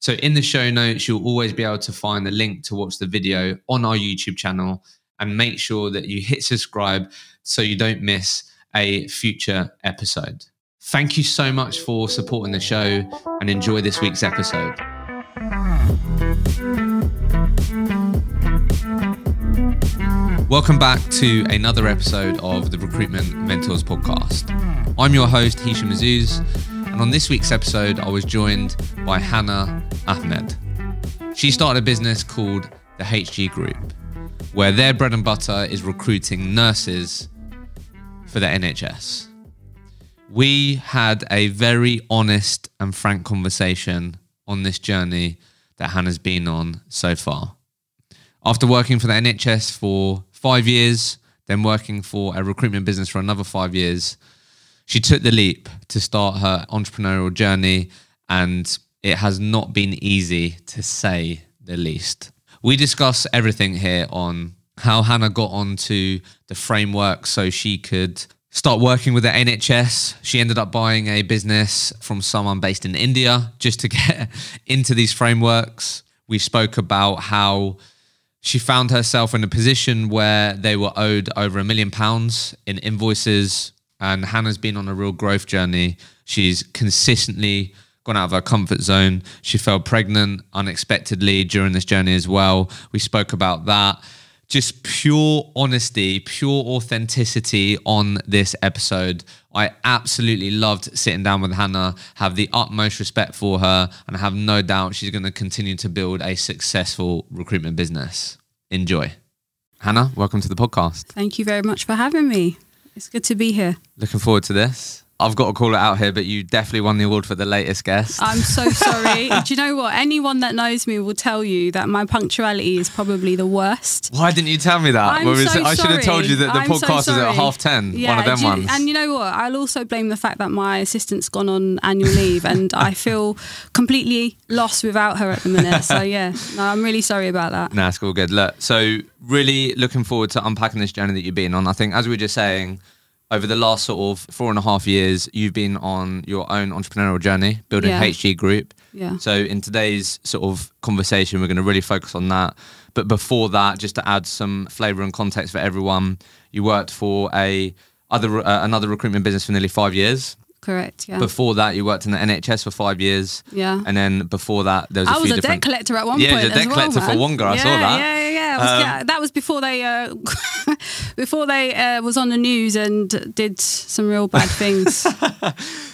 So in the show notes, you'll always be able to find the link to watch the video on our YouTube channel, and make sure that you hit subscribe so you don't miss a future episode. Thank you so much for supporting the show and enjoy this week's episode. Welcome back to another episode of the Recruitment Mentors podcast. I'm your host, Hisham Azuz. And on this week's episode, I was joined by Hannah Ahmed. She started a business called The HG Group, where their bread and butter is recruiting nurses for the NHS. We had a very honest and frank conversation on this journey that Hannah's been on so far. After working for the NHS for 5 years, then working for a recruitment business for another 5 years, she took the leap to start her entrepreneurial journey, and it has not been easy, to say the least. We discuss everything here on how Hannah got onto the framework so she could start working with the NHS. She ended up buying a business from someone based in India just to get into these frameworks. We spoke about how she found herself in a position where they were owed over £1 million in invoices. And Hannah's been on a real growth journey. She's consistently gone out of her comfort zone. She fell pregnant unexpectedly during this journey as well. We spoke about that. Just pure honesty, pure authenticity on this episode. I absolutely loved sitting down with Hannah, have the utmost respect for her, and I have no doubt she's going to continue to build a successful recruitment business. Enjoy. Hannah, welcome to the podcast. Thank you very much for having me. It's good to be here. Looking forward to this. I've got to call it out here, but you definitely won the award for the latest guest. I'm so sorry. Do you know what? Anyone that knows me will tell you that my punctuality is probably the worst. Why didn't you tell me that? I should have told you that the podcast is at 10:30, yeah, one of them ones. And you know what? I'll also blame the fact that my assistant's gone on annual leave and I feel completely lost without her at the minute. So yeah, no, I'm really sorry about that. No, it's all good. Look, so really looking forward to unpacking this journey that you've been on. I think, as we were just saying, over the last sort of 4.5 years, you've been on your own entrepreneurial journey, building HG Group. Yeah. So in today's sort of conversation, we're going to really focus on that. But before that, just to add some flavour and context for everyone, you worked for another recruitment business for nearly 5 years. Correct, yeah. Before that, you worked in the NHS for 5 years. Yeah. And then before that, there was a few different... I was a debt collector at one point as well, man. Yeah, you were a debt collector for Wonga, I saw that. Yeah. That was before they was on the news and did some real bad things.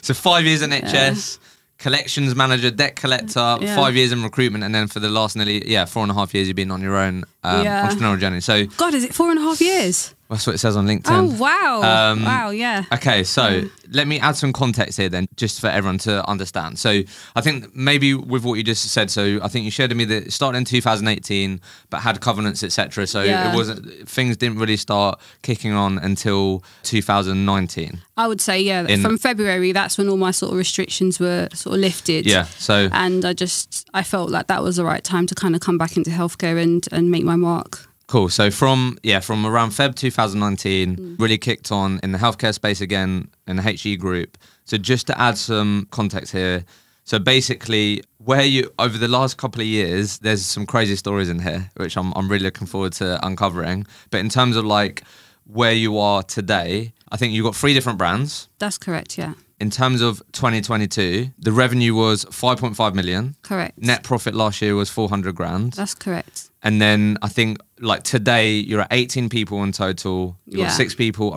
So 5 years NHS, collections manager, debt collector, 5 years in recruitment, and then for the last nearly 4.5 years you've been on your own entrepreneurial journey. So God, is it 4.5 years? That's what it says on LinkedIn. Oh wow. Okay, so let me add some context here then, just for everyone to understand. So I think maybe with what you just said, so I think you shared with me that it started in 2018 but had covenants, etc. So it wasn't, things didn't really start kicking on until 2019. I would say, from February, that's when all my sort of restrictions were sort of lifted. Yeah. So and I felt like that was the right time to kind of come back into healthcare and make my mark. Cool. So from around Feb 2019, really kicked on in the healthcare space again in the HE Group. So just to add some context here. So basically over the last couple of years, there's some crazy stories in here, which I'm really looking forward to uncovering. But in terms of like where you are today, I think you've got 3 different brands. That's correct. Yeah. In terms of 2022, the revenue was 5.5 million. Correct. Net profit last year was 400 grand. That's correct. And then I think like today you're at 18 people in total. You've got around six people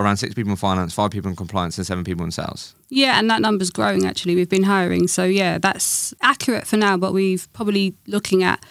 in finance, 5 people in compliance and 7 people in sales. Yeah, and that number's growing actually. We've been hiring. So yeah, that's accurate for now, but we've probably looking at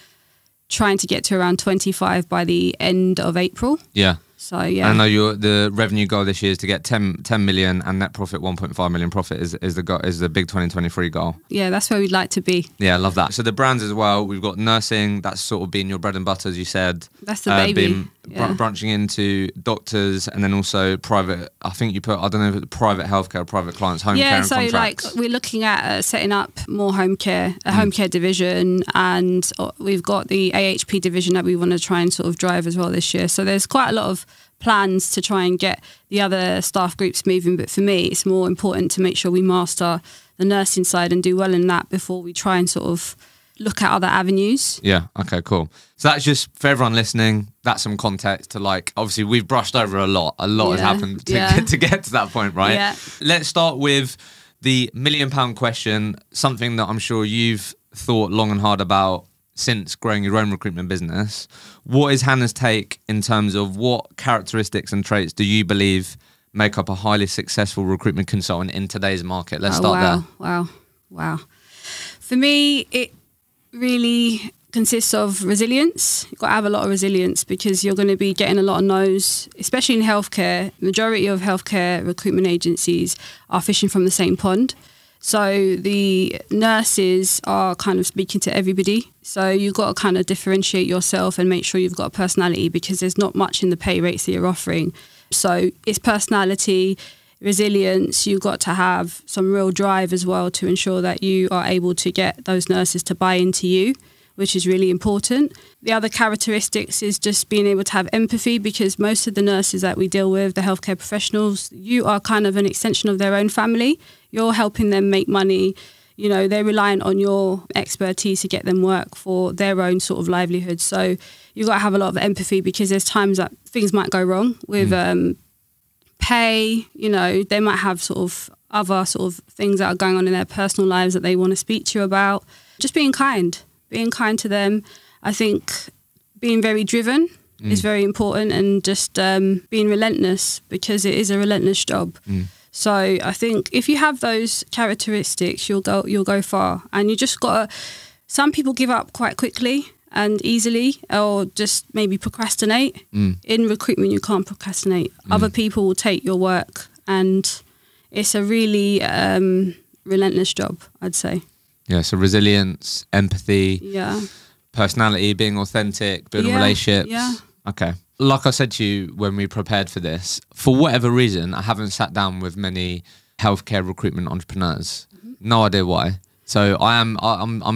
trying to get to around 25 by the end of April. Yeah. So yeah, I know the revenue goal this year is to get 10 million and net profit 1.5 million profit is the big 2023 goal. Yeah, that's where we'd like to be. Yeah, I love that. So the brands as well, we've got nursing, that's sort of been your bread and butter, as you said. That's the baby. Been branching into doctors and then also private. I think you put, I don't know if it's private healthcare, private clients, home care and contracts. Yeah, so like we're looking at setting up more home care, a home care division, and we've got the AHP division that we want to try and sort of drive as well this year. So there's quite a lot of plans to try and get the other staff groups moving, but for me it's more important to make sure we master the nursing side and do well in that before we try and sort of look at other avenues. Yeah, okay, cool. So that's just for everyone listening, that's some context to, like, obviously we've brushed over a lot has happened to get to that point, right? Yeah. Let's start with the £1 million question, something that I'm sure you've thought long and hard about since growing your own recruitment business. What is Hannah's take in terms of what characteristics and traits do you believe make up a highly successful recruitment consultant in today's market? Let's start there. Wow. For me, it really consists of resilience. You've got to have a lot of resilience because you're going to be getting a lot of no's, especially in healthcare. The majority of healthcare recruitment agencies are fishing from the same pond. So the nurses are kind of speaking to everybody. So you've got to kind of differentiate yourself and make sure you've got a personality, because there's not much in the pay rates that you're offering. So it's personality, resilience. You've got to have some real drive as well to ensure that you are able to get those nurses to buy into you, which is really important. The other characteristics is just being able to have empathy, because most of the nurses that we deal with, the healthcare professionals, you are kind of an extension of their own family. You're helping them make money. You know, they're reliant on your expertise to get them work for their own sort of livelihood. So you've got to have a lot of empathy, because there's times that things might go wrong with pay. You know, they might have sort of other sort of things that are going on in their personal lives that they want to speak to you about. Just being kind to them. I think being very driven is very important, and just being relentless, because it is a relentless job. So I think if you have those characteristics, you'll go far. And you just got to, some people give up quite quickly and easily, or just maybe procrastinate. In recruitment, you can't procrastinate. Other people will take your work, and it's a really relentless job, I'd say. Yeah, so resilience, empathy, personality, being authentic, building relationships. Yeah. Okay. Like I said to you when we prepared for this, for whatever reason, I haven't sat down with many healthcare recruitment entrepreneurs. No idea why. So I'm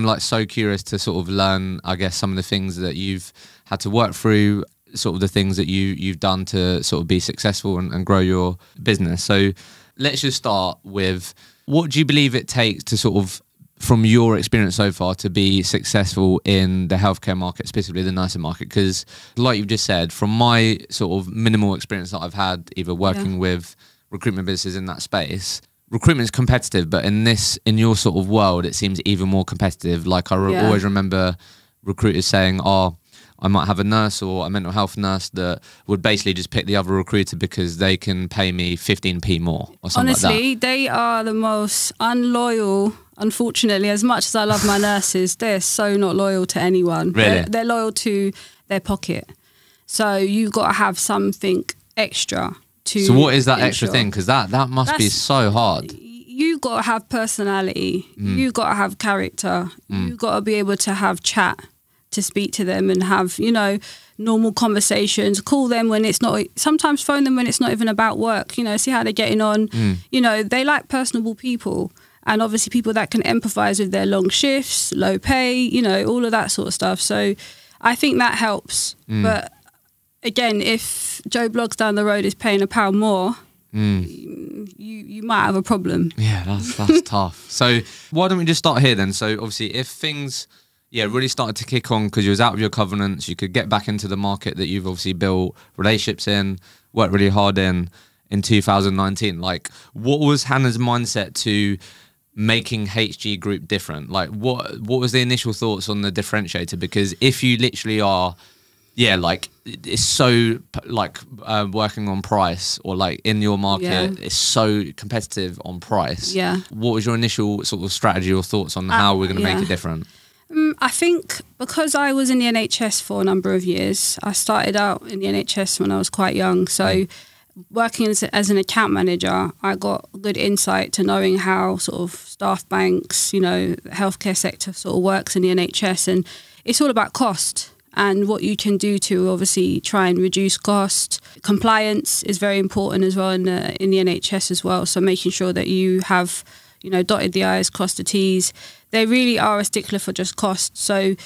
like so curious to sort of learn, I guess, some of the things that you've had to work through, sort of the things that you've done to sort of be successful and grow your business. So let's just start with, what do you believe it takes to sort of, from your experience so far, to be successful in the healthcare market, specifically the nursing market? Because like you've just said, from my sort of minimal experience that I've had, either working with recruitment businesses in that space, recruitment is competitive, but in your sort of world, it seems even more competitive. Like I always remember recruiters saying, oh, I might have a nurse or a mental health nurse that would basically just pick the other recruiter because they can pay me 15p more or something. Honestly, like that. They are the most unloyal. Unfortunately, as much as I love my nurses, they're so not loyal to anyone. Really? They're loyal to their pocket. So you've got to have something extra to. So what is that extra thing? Because that must be so hard. You've got to have personality. You've got to have character. You've got to be able to have chat, to speak to them and have, you know, normal conversations, call them when it's not, sometimes phone them when it's not even about work, you know, see how they're getting on. You know, they like personable people, and obviously people that can empathise with their long shifts, low pay, you know, all of that sort of stuff. So I think that helps. But again, if Joe Bloggs down the road is paying £1 more, you might have a problem. Yeah, that's tough. So why don't we just start here then? So obviously if things... yeah, really started to kick on because you was out of your covenants. You could get back into the market that you've obviously built relationships in, worked really hard in 2019. Like, what was Hannah's mindset to making HG Group different? Like, what was the initial thoughts on the differentiator? Because if you literally are, yeah, like, it's so, like, working on price or, like, in your market, it's so competitive on price. Yeah. What was your initial sort of strategy or thoughts on how we're going to make it different? I think because I was in the NHS for a number of years, I started out in the NHS when I was quite young. So working as an account manager, I got good insight to knowing how sort of staff banks, you know, healthcare sector sort of works in the NHS. And it's all about cost and what you can do to obviously try and reduce cost. Compliance is very important as well in the NHS as well. So making sure that you have, you know, dotted the I's, crossed the T's. They really are a stickler for just cost. So,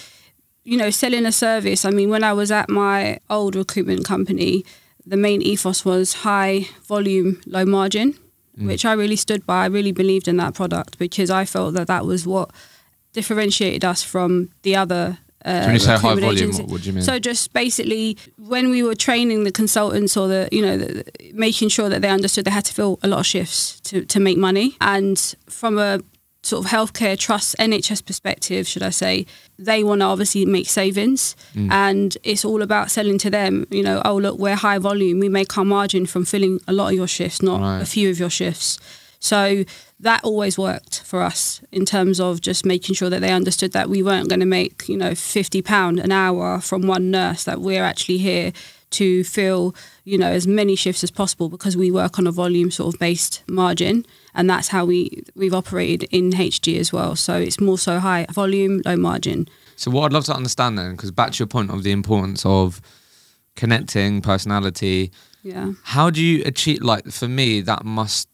you know, selling a service, I mean, when I was at my old recruitment company, the main ethos was high volume, low margin, which I really stood by. I really believed in that product because I felt that that was what differentiated us from the other. When you say high volume, what do you mean? So just basically when we were training the consultants or the, you know, making sure that they understood they had to fill a lot of shifts to make money. And from a sort of healthcare trust, NHS perspective, should I say, they want to obviously make savings and it's all about selling to them, you know, oh, look, we're high volume. We make our margin from filling a lot of your shifts, not a few of your shifts. So that always worked for us in terms of just making sure that they understood that we weren't going to make, you know, £50 an hour from one nurse, that we're actually here to fill, you know, as many shifts as possible because we work on a volume sort of based margin. And that's how we've operated in HG as well. So it's more so high volume, low margin. So what I'd love to understand then, because back to your point of the importance of connecting personality, how do you achieve, like for me, that must,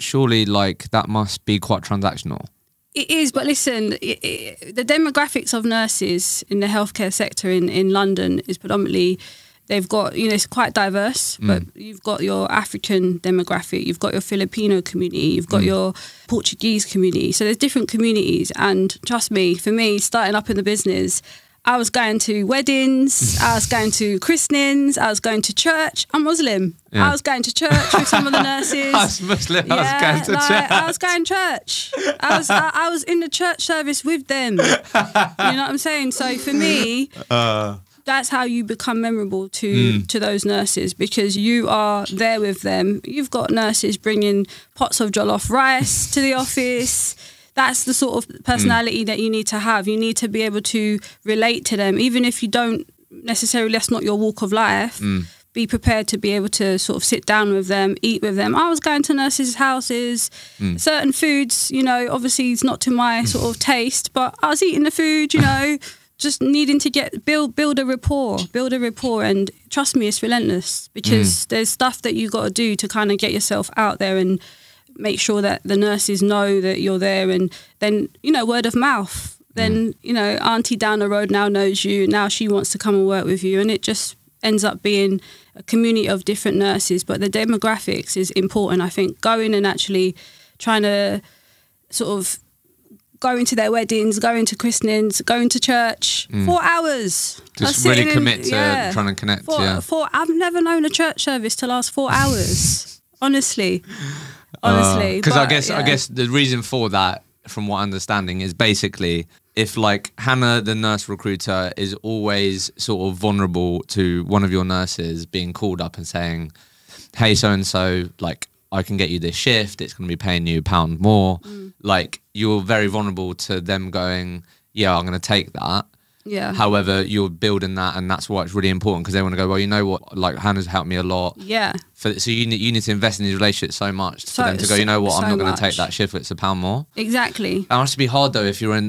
surely like that must be quite transactional. It is, but listen, the demographics of nurses in the healthcare sector in London is predominantly, they've got, you know, it's quite diverse, but you've got your African demographic, you've got your Filipino community, you've got your Portuguese community. So there's different communities. And trust me, for me, starting up in the business, I was going to weddings, I was going to christenings, I was going to church. I'm Muslim. I was going to church with some of the nurses. I was Muslim, I was going to church. I was going to church. I was in the church service with them. You know what I'm saying? So for me, that's how you become memorable to those nurses because you are there with them. You've got nurses bringing pots of jollof rice to the office. That's the sort of personality that you need to have. You need to be able to relate to them. Even if you don't necessarily, that's not your walk of life, be prepared to be able to sort of sit down with them, eat with them. I was going to nurses' houses, certain foods, you know, obviously it's not to my sort of taste, but I was eating the food, you know, just needing to build a rapport. And trust me, it's relentless because there's stuff that you got to do to kind of get yourself out there and make sure that the nurses know that you're there. And then, you know, word of mouth, then, you know, auntie down the road now knows you, now she wants to come and work with you. And it just ends up being a community of different nurses. But the demographics is important, I think, going and actually trying to sort of go into their weddings, go into christenings, go into church. 4 hours. Just really commit to trying to connect. I've never known a church service to last 4 hours, honestly. Because I guess the reason for that, from what I'm understanding, is basically if like Hannah, the nurse recruiter, is always sort of vulnerable to one of your nurses being called up and saying, hey, so-and-so, like, I can get you this shift. It's going to be paying you £1 more. Like, you're very vulnerable to them going, yeah, I'm going to take that. Yeah. However, you're building that, and that's why it's really important because they want to go, well, you know what? Like, Hannah's helped me a lot. Yeah. So you need to invest in these relationships so much for them to go, you know what? I'm not going to take that shift. It's £1 more. Exactly. And it has to be hard though if you're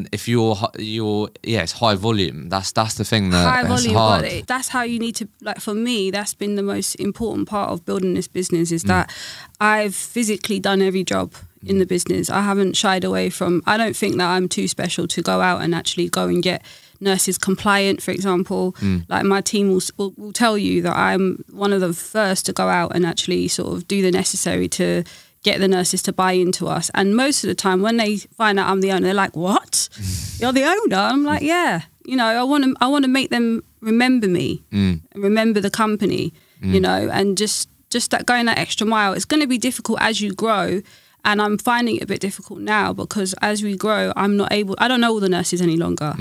it's high volume. That's the thing that high volume. Hard. But that's how you need to, like, for me, that's been the most important part of building this business is that I've physically done every job in the business. I haven't shied away from. I don't think that I'm too special to go out and actually go and get nurses compliant, for example. Like my team will tell you that I'm one of the first to go out and actually sort of do the necessary to get the nurses to buy into us. And most of the time when they find out I'm the owner, they're like, what? You're the owner? I'm like, yeah. You know, I want to make them remember me, remember the company, you know, and just that going that extra mile. It's going to be difficult as you grow. And I'm finding it a bit difficult now because as we grow, I don't know all the nurses any longer.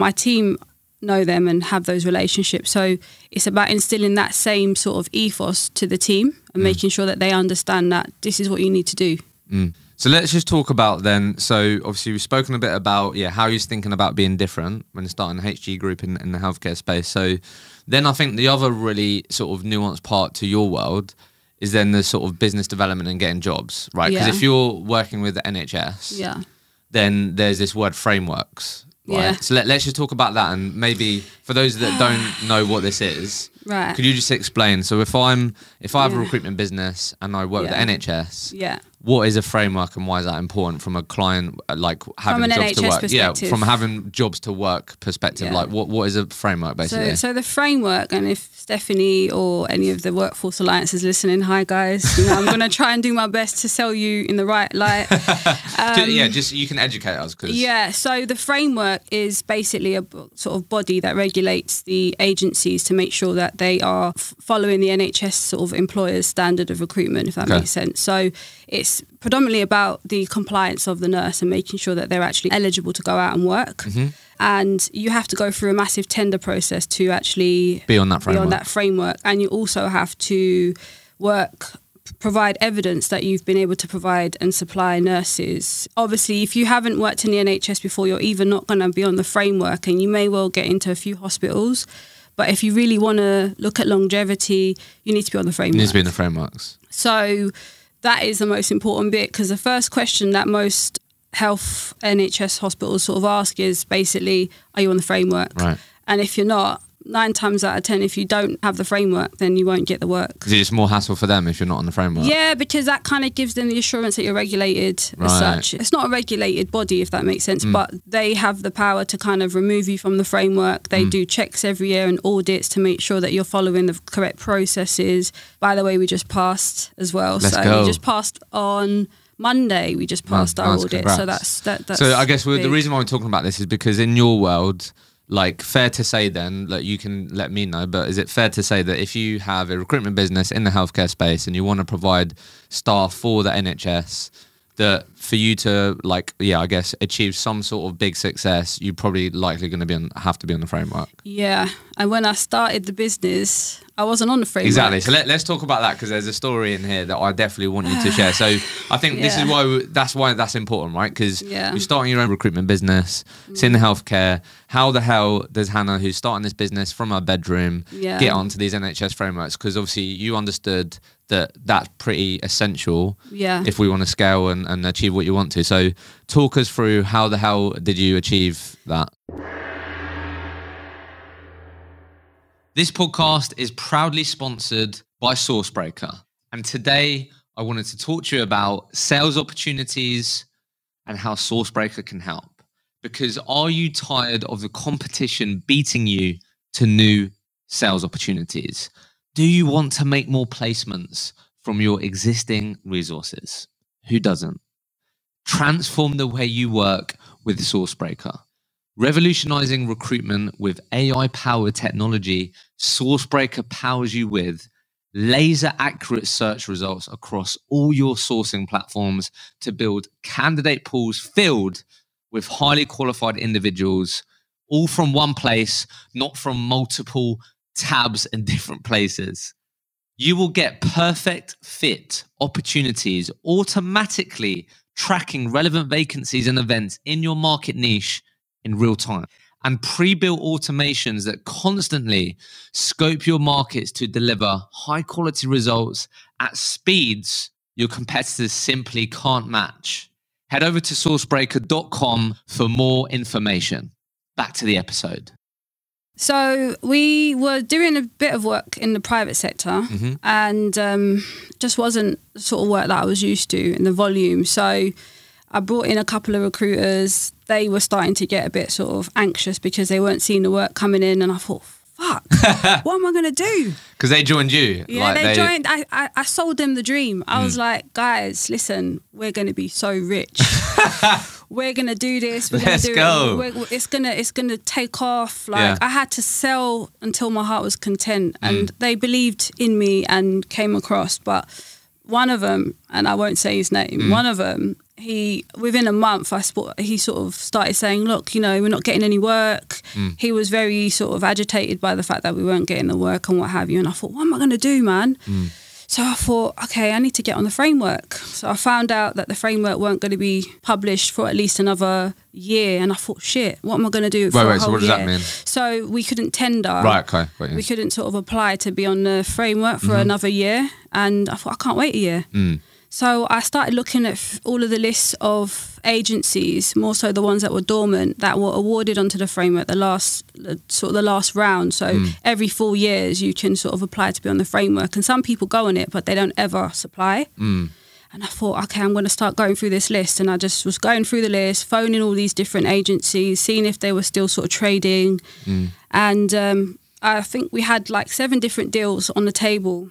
My team know them and have those relationships. So it's about instilling that same sort of ethos to the team and making sure that they understand that this is what you need to do. So let's just talk about then, so obviously we've spoken a bit about, yeah, how you're thinking about being different when starting the HG Group in the healthcare space. So then I think the other really sort of nuanced part to your world is then the sort of business development and getting jobs, right? Because if you're working with the NHS, then there's this word frameworks, right? So let's just talk about that, and maybe for those that don't know what this is, could you just explain? So if I have a recruitment business and I work with the NHS, what is a framework and why is that important from a client, like having jobs to work? Yeah, from having jobs to work perspective, like what is a framework basically? So the framework, and if Stephanie or any of the Workforce Alliances listening, hi guys, you know, I'm going to try and do my best to sell you in the right light. Just you can educate us. So the framework is basically a sort of body that regulates the agencies to make sure that they are following the NHS sort of employer's standard of recruitment, if that makes sense. So it's predominantly about the compliance of the nurse and making sure that they're actually eligible to go out and work. And you have to go through a massive tender process to actually be on that framework. And you also have to provide evidence that you've been able to provide and supply nurses. Obviously, if you haven't worked in the NHS before, you're either not going to be on the framework, and you may well get into a few hospitals. But if you really want to look at longevity, you need to be on the framework. You need to be in the frameworks. So that is the most important bit, because the first question that most health NHS hospitals sort of ask is basically, are you on the framework? And if you're not, 9 times out of 10, if you don't have the framework, then you won't get the work. Because it's more hassle for them if you're not on the framework. Yeah, because that kind of gives them the assurance that you're regulated as such. It's not a regulated body, if that makes sense, but they have the power to kind of remove you from the framework. They do checks every year and audits to make sure that you're following the correct processes. By the way, we just passed as well. We just passed on Monday. We just passed our audit. Congrats. So that's so I guess the reason why we're talking about this is because in your world, like, fair to say then, like, you can let me know, but is it fair to say that if you have a recruitment business in the healthcare space and you want to provide staff for the NHS, that for you to, like, I guess achieve some sort of big success, you're probably likely going to have to be on the framework? Yeah, and when I started the business, I wasn't on the framework. Exactly. So let's talk about that, because there's a story in here that I definitely want you to share. So I think this is why that's important, right? Because you're starting your own recruitment business, it's in the healthcare. How the hell does Hannah, who's starting this business from her bedroom, get onto these NHS frameworks? Because obviously you understood that that's pretty essential if we want to scale and achieve what you want to. So talk us through, how the hell did you achieve that? This podcast is proudly sponsored by Sourcebreaker. And today I wanted to talk to you about sales opportunities and how Sourcebreaker can help. Because are you tired of the competition beating you to new sales opportunities? Do you want to make more placements from your existing resources? Who doesn't? Transform the way you work with Sourcebreaker. Revolutionizing recruitment with AI-powered technology, Sourcebreaker powers you with laser-accurate search results across all your sourcing platforms to build candidate pools filled with highly qualified individuals, all from one place, not from multiple tabs in different places. You will get perfect fit opportunities automatically, tracking relevant vacancies and events in your market niche in real time, and pre-built automations that constantly scope your markets to deliver high quality results at speeds your competitors simply can't match. Head over to sourcebreaker.com for more information. Back to the episode. So we were doing a bit of work in the private sector and just wasn't the sort of work that I was used to in the volume. So I brought in a couple of recruiters. They were starting to get a bit sort of anxious because they weren't seeing the work coming in. And I thought, fuck, what am I going to do? Because they joined you. Yeah, like they joined. I sold them the dream. I was like, guys, listen, we're going to be so rich. We're going to do this. We're going to do it. It's going to take off. Like, I had to sell until my heart was content. And they believed in me and came across. But one of them, and I won't say his name, one of them, within a month, he sort of started saying, look, you know, we're not getting any work. He was very sort of agitated by the fact that we weren't getting the work and what have you. And I thought, what am I going to do, man? So I thought, okay, I need to get on the framework. So I found out that the framework weren't going to be published for at least another year. And I thought, shit, what am I going to do for a whole year? So what does that mean? So we couldn't tender. Right, okay. We couldn't sort of apply to be on the framework for another year. And I thought, I can't wait a year. So I started looking at all of the lists of agencies, more so the ones that were dormant, that were awarded onto the framework, the last round. So every 4 years you can sort of apply to be on the framework. And some people go on it, but they don't ever supply. And I thought, okay, I'm going to start going through this list. And I just was going through the list, phoning all these different agencies, seeing if they were still sort of trading. And I think we had like 7 different deals on the table.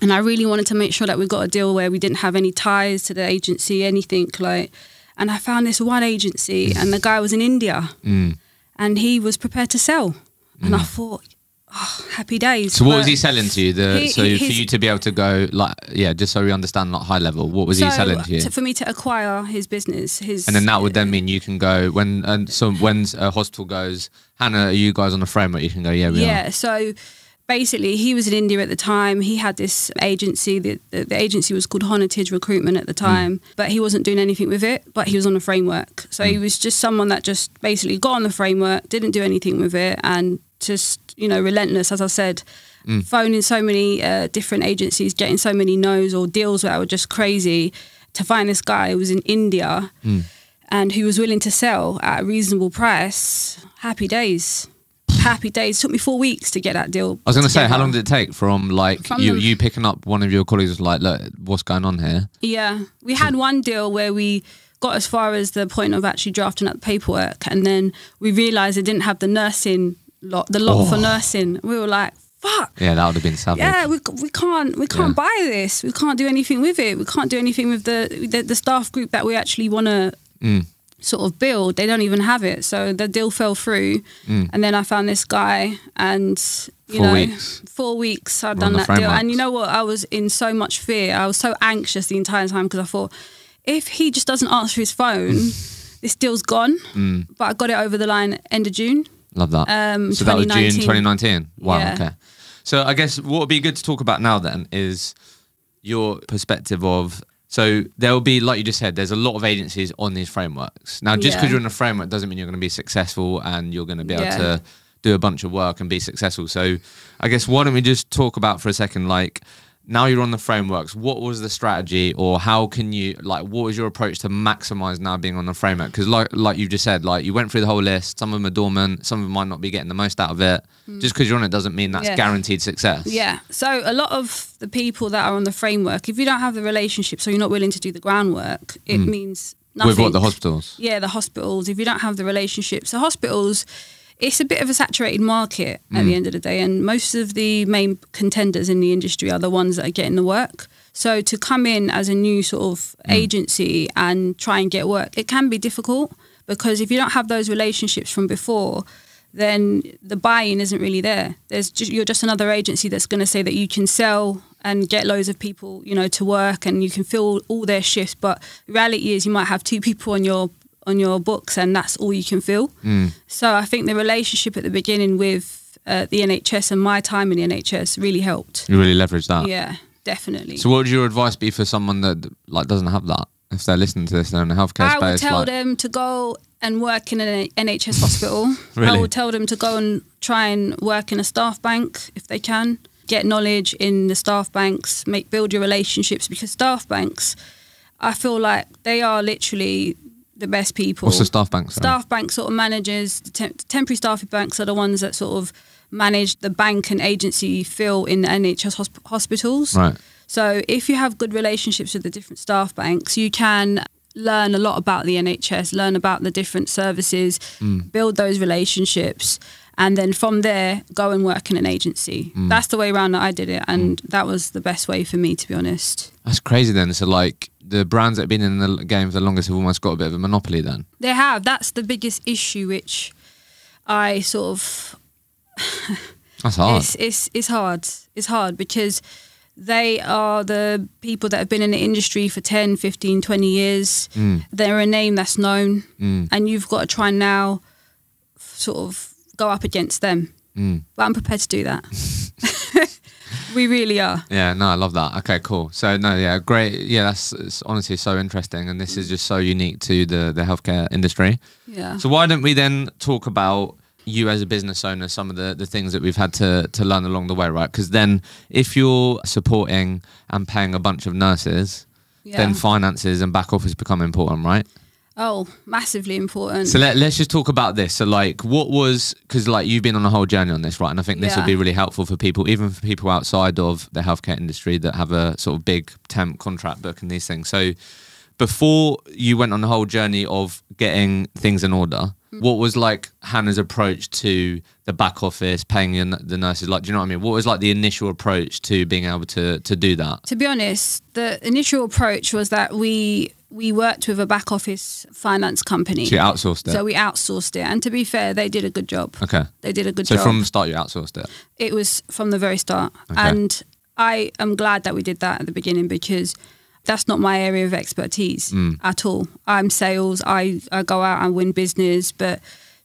And I really wanted to make sure that we got a deal where we didn't have any ties to the agency, anything like. And I found this one agency and the guy was in India and he was prepared to sell. And I thought, oh, happy days. So what was he selling to you? For you to be able to go, like, yeah, just so we understand, like, high level, what was he selling to you? For me to acquire his business. And then that would then mean you can go, when a hospital goes, Hannah, are you guys on the framework? You can go, yeah, we are. Yeah, so basically he was in India at the time. He had this agency. The agency was called Honitage Recruitment at the time, but he wasn't doing anything with it, but he was on the framework. So he was just someone that just basically got on the framework, didn't do anything with it, and just, you know, relentless, as I said, phoning so many different agencies, getting so many no's or deals that were just crazy, to find this guy who was in India and who was willing to sell at a reasonable price. Happy days. Happy days. It took me 4 weeks to get that deal. I was going to say, how long did it take from you picking up one of your colleagues like, look, what's going on here? Yeah. We had one deal where we got as far as the point of actually drafting up the paperwork, and then we realised they didn't have the nursing lot for nursing. We were like, fuck. Yeah, that would have been savage. Yeah, we can't buy this. We can't do anything with it. We can't do anything with the staff group that we actually want to sort of build. They don't even have it. So the deal fell through. And then I found this guy, and four weeks I'd done that deal. And you know what? I was in so much fear. I was so anxious the entire time because I thought, if he just doesn't answer his phone, this deal's gone. But I got it over the line end of June. Love that. So that was June 2019. Wow, yeah. Okay. So I guess what would be good to talk about now then is your perspective of, so there'll be, like you just said, there's a lot of agencies on these frameworks. Now, just because you're in a framework doesn't mean you're going to be successful and you're going to be able to do a bunch of work and be successful. So I guess why don't we just talk about for a second, like, now you're on the frameworks, what was the strategy, or how can you, like, what was your approach to maximize now being on the framework? Because like you just said, like, you went through the whole list, some of them are dormant, some of them might not be getting the most out of it. Just because you're on it doesn't mean that's guaranteed success. Yeah, so a lot of the people that are on the framework, if you don't have the relationship, so you're not willing to do the groundwork, it means nothing. With what, the hospitals? Yeah, the hospitals, if you don't have the relationship. So hospitals, it's a bit of a saturated market at the end of the day, and most of the main contenders in the industry are the ones that are getting the work. So to come in as a new sort of agency and try and get work, it can be difficult, because if you don't have those relationships from before, then the buy-in isn't really there. You're just another agency that's going to say that you can sell and get loads of people, you know, to work, and you can fill all their shifts. But the reality is you might have 2 people on your books, and that's all you can fill. So I think the relationship at the beginning with the NHS and my time in the NHS really helped. You really leveraged that. Yeah, definitely. So what would your advice be for someone that, like, doesn't have that? If they're listening to this and they're in the healthcare space, I would tell them to go and work in an NHS hospital. Really? I would tell them to go and try and work in a staff bank if they can. Get knowledge in the staff banks, build your relationships, because staff banks, I feel like they are literally the best people. What's the staff bank? Sorry? Staff bank sort of managers, temporary staff banks are the ones that sort of manage the bank and agency fill in the NHS hospitals. Right. So if you have good relationships with the different staff banks, you can learn a lot about the NHS, learn about the different services, build those relationships, and then from there, go and work in an agency. That's the way around that I did it, and that was the best way for me, to be honest. That's crazy then. So like, the brands that have been in the game for the longest have almost got a bit of a monopoly then. They have. That's the biggest issue, which I sort of... That's hard. It's hard. It's hard because they are the people that have been in the industry for 10, 15, 20 years. They're a name that's known. And you've got to try and now sort of go up against them. But I'm prepared to do that. We really are. Yeah, no, I love that. Okay, cool. So no, yeah, great. Yeah, that's, it's honestly so interesting, and this is just so unique to the healthcare industry. Yeah. So why don't we then talk about you as a business owner, some of the things that we've had to learn along the way, right? Because then if you're supporting and paying a bunch of nurses, yeah, then finances and back office become important, right? Oh, massively important. So let's just talk about this. So like, what was, because like you've been on a whole journey on this, right? And I think this would be really helpful for people, even for people outside of the healthcare industry that have a sort of big temp contract book and these things. So before you went on the whole journey of getting things in order, what was like Hannah's approach to the back office, paying the nurses? Like, do you know what I mean? What was like the initial approach to being able to do that? To be honest, the initial approach was that we worked with a back office finance company. So you outsourced it? So we outsourced it. And to be fair, they did a good job. Okay. They did a good job. So from the start, you outsourced it? It was from the very start. Okay. And I am glad that we did that at the beginning, because that's not my area of expertise at all. I'm sales. I go out and win business. But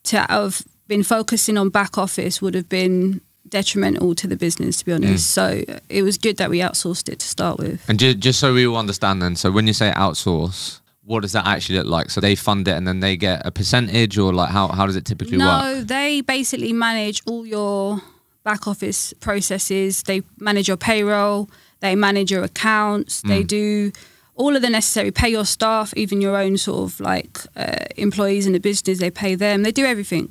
to have been focusing on back office would have been detrimental to the business, to be honest. So it was good that we outsourced it to start with. And just so we all understand then, so when you say outsource, what does that actually look like? So they fund it and then they get a percentage, or like how does it typically work? No, they basically manage all your back office processes. They manage your payroll, they manage your accounts, they do all of the necessary, pay your staff, even your own sort of like employees in the business, they pay them, they do everything.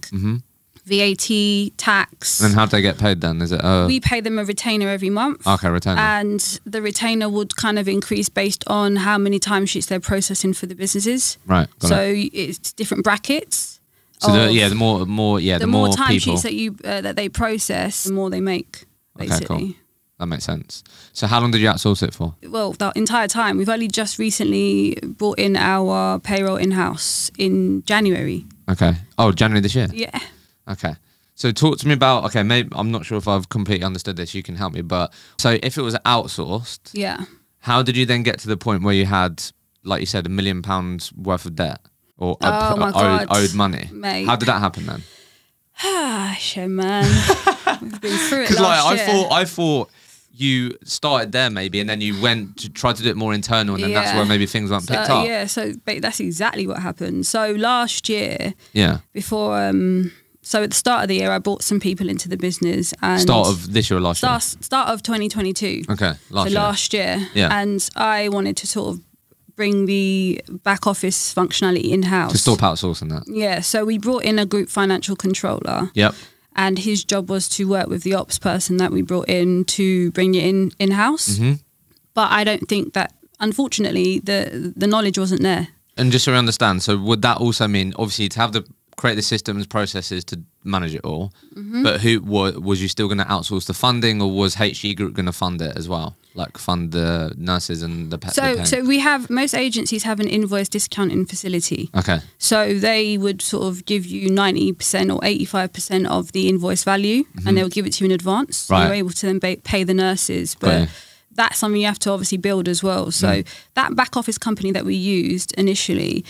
VAT, tax. And how do they get paid then? Is it we pay them a retainer every month. Okay, retainer. And the retainer would kind of increase based on how many timesheets they're processing for the businesses. Right. So it's different brackets. So the more timesheets that you that they process, the more they make. Basically. Okay, cool. That makes sense. So how long did you outsource it for? Well, the entire time. We've only just recently brought in our payroll in-house in January. Okay. Oh, January this year. Yeah. Okay. So talk to me about, okay, maybe I'm not sure if I've completely understood this, you can help me, but so if it was outsourced, yeah, how did you then get to the point where you had, like you said, £1 million worth of debt or owed money? Mate. How did that happen then? Ah, shit, man. We've been through it. Because like year. I thought you started there maybe, and then you went to try to do it more internal, and then that's where maybe things weren't picked up. Yeah, so that's exactly what happened. So last year, so at the start of the year, I brought some people into the business. And start of this year or last year? Start of 2022. Okay, last year. Yeah. And I wanted to sort of bring the back office functionality in-house. To stop outsourcing that. Yeah, so we brought in a group financial controller. Yep. And his job was to work with the ops person that we brought in to bring it in-house. But I don't think that, unfortunately, the knowledge wasn't there. And just so we understand, so would that also mean, obviously, to have the create the systems, processes to manage it all, but was you still going to outsource the funding, or was HG Group going to fund it as well, like fund the nurses and the pet? So we have, most agencies have an invoice discounting facility. Okay. So they would sort of give you 90% or 85% of the invoice value, and they'll give it to you in advance. So you're able to then pay the nurses, but that's something you have to obviously build as well. So that back office company that we used initially,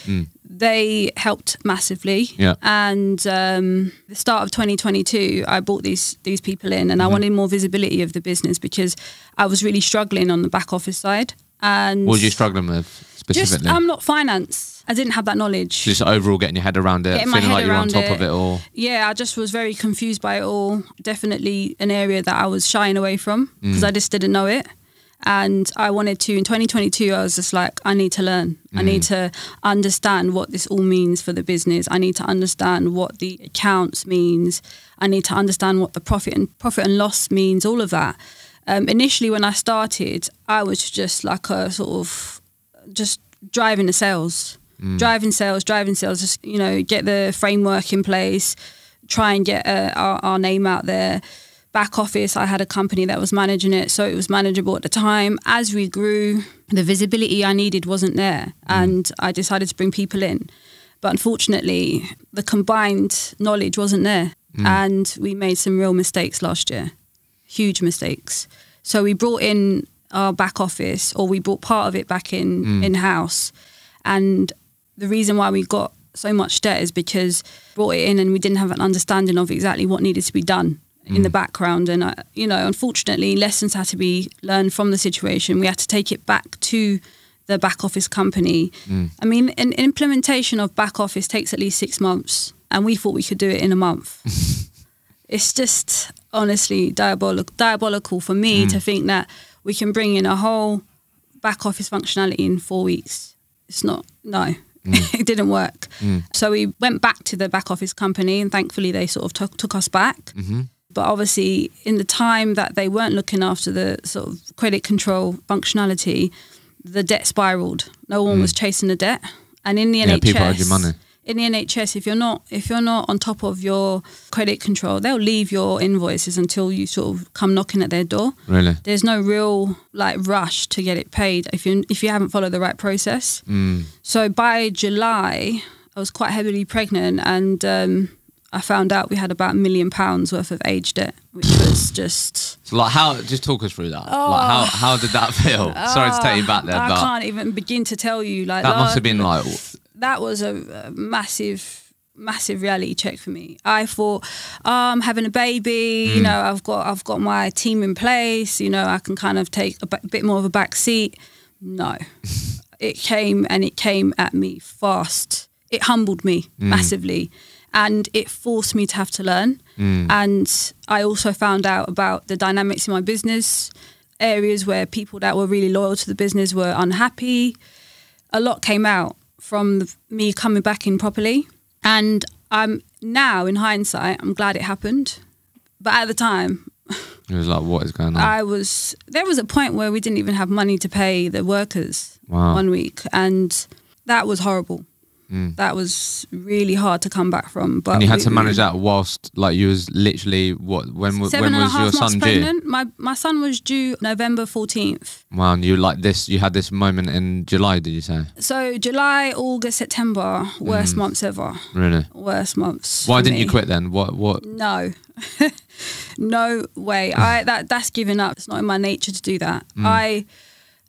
they helped massively. Yeah. And the start of 2022, I brought these people in, and I wanted more visibility of the business because I was really struggling on the back office side. And what were you struggling with specifically? Just, I'm not finance. I didn't have that knowledge. Just overall getting your head around it, feeling like you're on top of it all. Yeah, I just was very confused by it all. Definitely an area that I was shying away from because I just didn't know it. And I wanted to, in 2022, I was just like, I need to learn. I need to understand what this all means for the business. I need to understand what the accounts means. I need to understand what the profit and loss means, all of that. Initially, when I started, I was just like a sort of just driving the sales, driving sales, just, you know, get the framework in place, try and get our name out there. Back office, I had a company that was managing it, so it was manageable at the time. As we grew, the visibility I needed wasn't there, and I decided to bring people in. But unfortunately, the combined knowledge wasn't there, and we made some real mistakes last year, huge mistakes. So we brought in our back office, or we brought part of it back in-house, and the reason why we got so much debt is because we brought it in and we didn't have an understanding of exactly what needed to be done. in the background. And, you know, unfortunately, lessons had to be learned from the situation. We had to take it back to the back office company. I mean, an implementation of back office takes at least 6 months, and we thought we could do it in a month. It's just honestly diabolical for me to think that we can bring in a whole back office functionality in 4 weeks. It's not, no. It didn't work. So we went back to the back office company, and thankfully they sort of took us back. But obviously in the time that they weren't looking after the sort of credit control functionality, the debt spiraled. No one was chasing the debt. And in the NHS, people had your money. In the NHS, if you're not on top of your credit control, they'll leave your invoices until you sort of come knocking at their door. Really? There's no real like rush to get it paid if you haven't followed the right process. So by July, I was quite heavily pregnant, and I found out we had about £1 million worth of age debt, which was just... So like how, just talk us through that. Oh, like how did that feel? Sorry to take you back there. I can't even begin to tell you. Like that must have been like... That was a massive, massive reality check for me. I thought, I'm having a baby, you know, I've got my team in place, you know, I can kind of take a bit more of a back seat. No, it came at me fast. It humbled me massively, and it forced me to have to learn. And I also found out about the dynamics in my business, areas where people that were really loyal to the business were unhappy. A lot came out from me coming back in properly. And now, in hindsight, I'm glad it happened. But at the time... It was like, what is going on? There was a point where we didn't even have money to pay the workers 1 week. And that was horrible. That was really hard to come back from. But and you had to manage that whilst, like, you was literally, what, when was your son due? My son was due November 14th. Wow, and you had this moment in July, did you say? So July, August, September, worst months ever. Really? Worst months. Why didn't you quit then? What? No. No way. That's giving up. It's not in my nature to do that.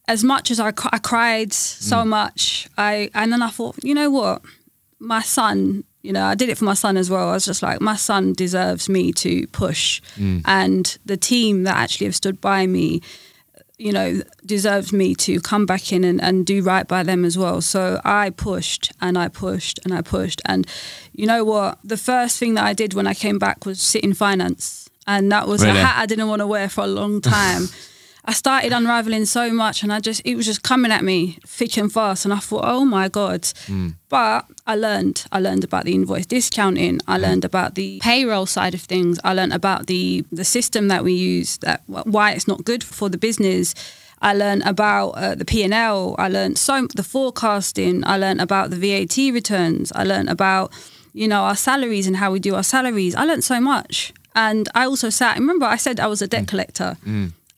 As much as I cried so much, and then I thought, you know what? My son, you know, I did it for my son as well. I was just like, my son deserves me to push. And the team that actually have stood by me, you know, deserves me to come back in and do right by them as well. So I pushed and I pushed and I pushed. And you know what? The first thing that I did when I came back was sit in finance. And that was a hat I didn't want to wear for a long time. I started unraveling so much, and it was just coming at me thick and fast, and I thought, oh my God. But I learned about the invoice discounting. I learned about the payroll side of things. I learned about the system that we use, why it's not good for the business. I learned about the P&L. I learned the forecasting. I learned about the VAT returns. I learned about, you know, our salaries and how we do our salaries. I learned so much. And I also remember I said I was a debt collector.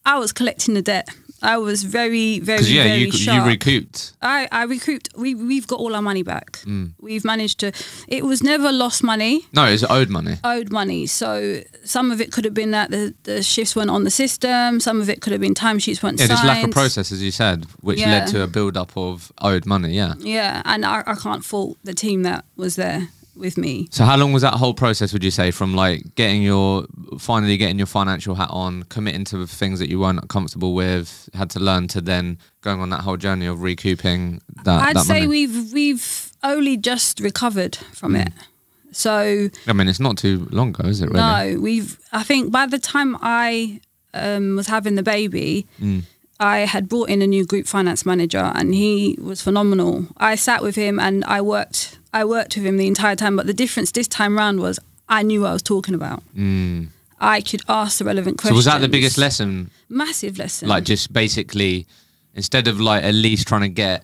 I was collecting the debt. I was very, very, very sharp. You recouped. I recouped. We've got all our money back. We've managed to... It was never lost money. No, it's owed money. Owed money. So some of it could have been that the shifts weren't on the system. Some of it could have been timesheets weren't signed. Yeah, just lack of process, as you said, which led to a build-up of owed money, yeah. Yeah, and I can't fault the team that was there with me. So how long was that whole process, would you say, from like finally getting your financial hat on, committing to things that you weren't comfortable with, had to learn, to then going on that whole journey of recouping that? I'd say we've only just recovered from it. So I mean, it's not too long ago, is it really? No, I think by the time I was having the baby, I had brought in a new group finance manager, and he was phenomenal. I sat with him and I worked with him the entire time, but the difference this time round was I knew what I was talking about. I could ask the relevant questions. So was that the biggest lesson? Massive lesson. Like just basically, instead of like at least trying to get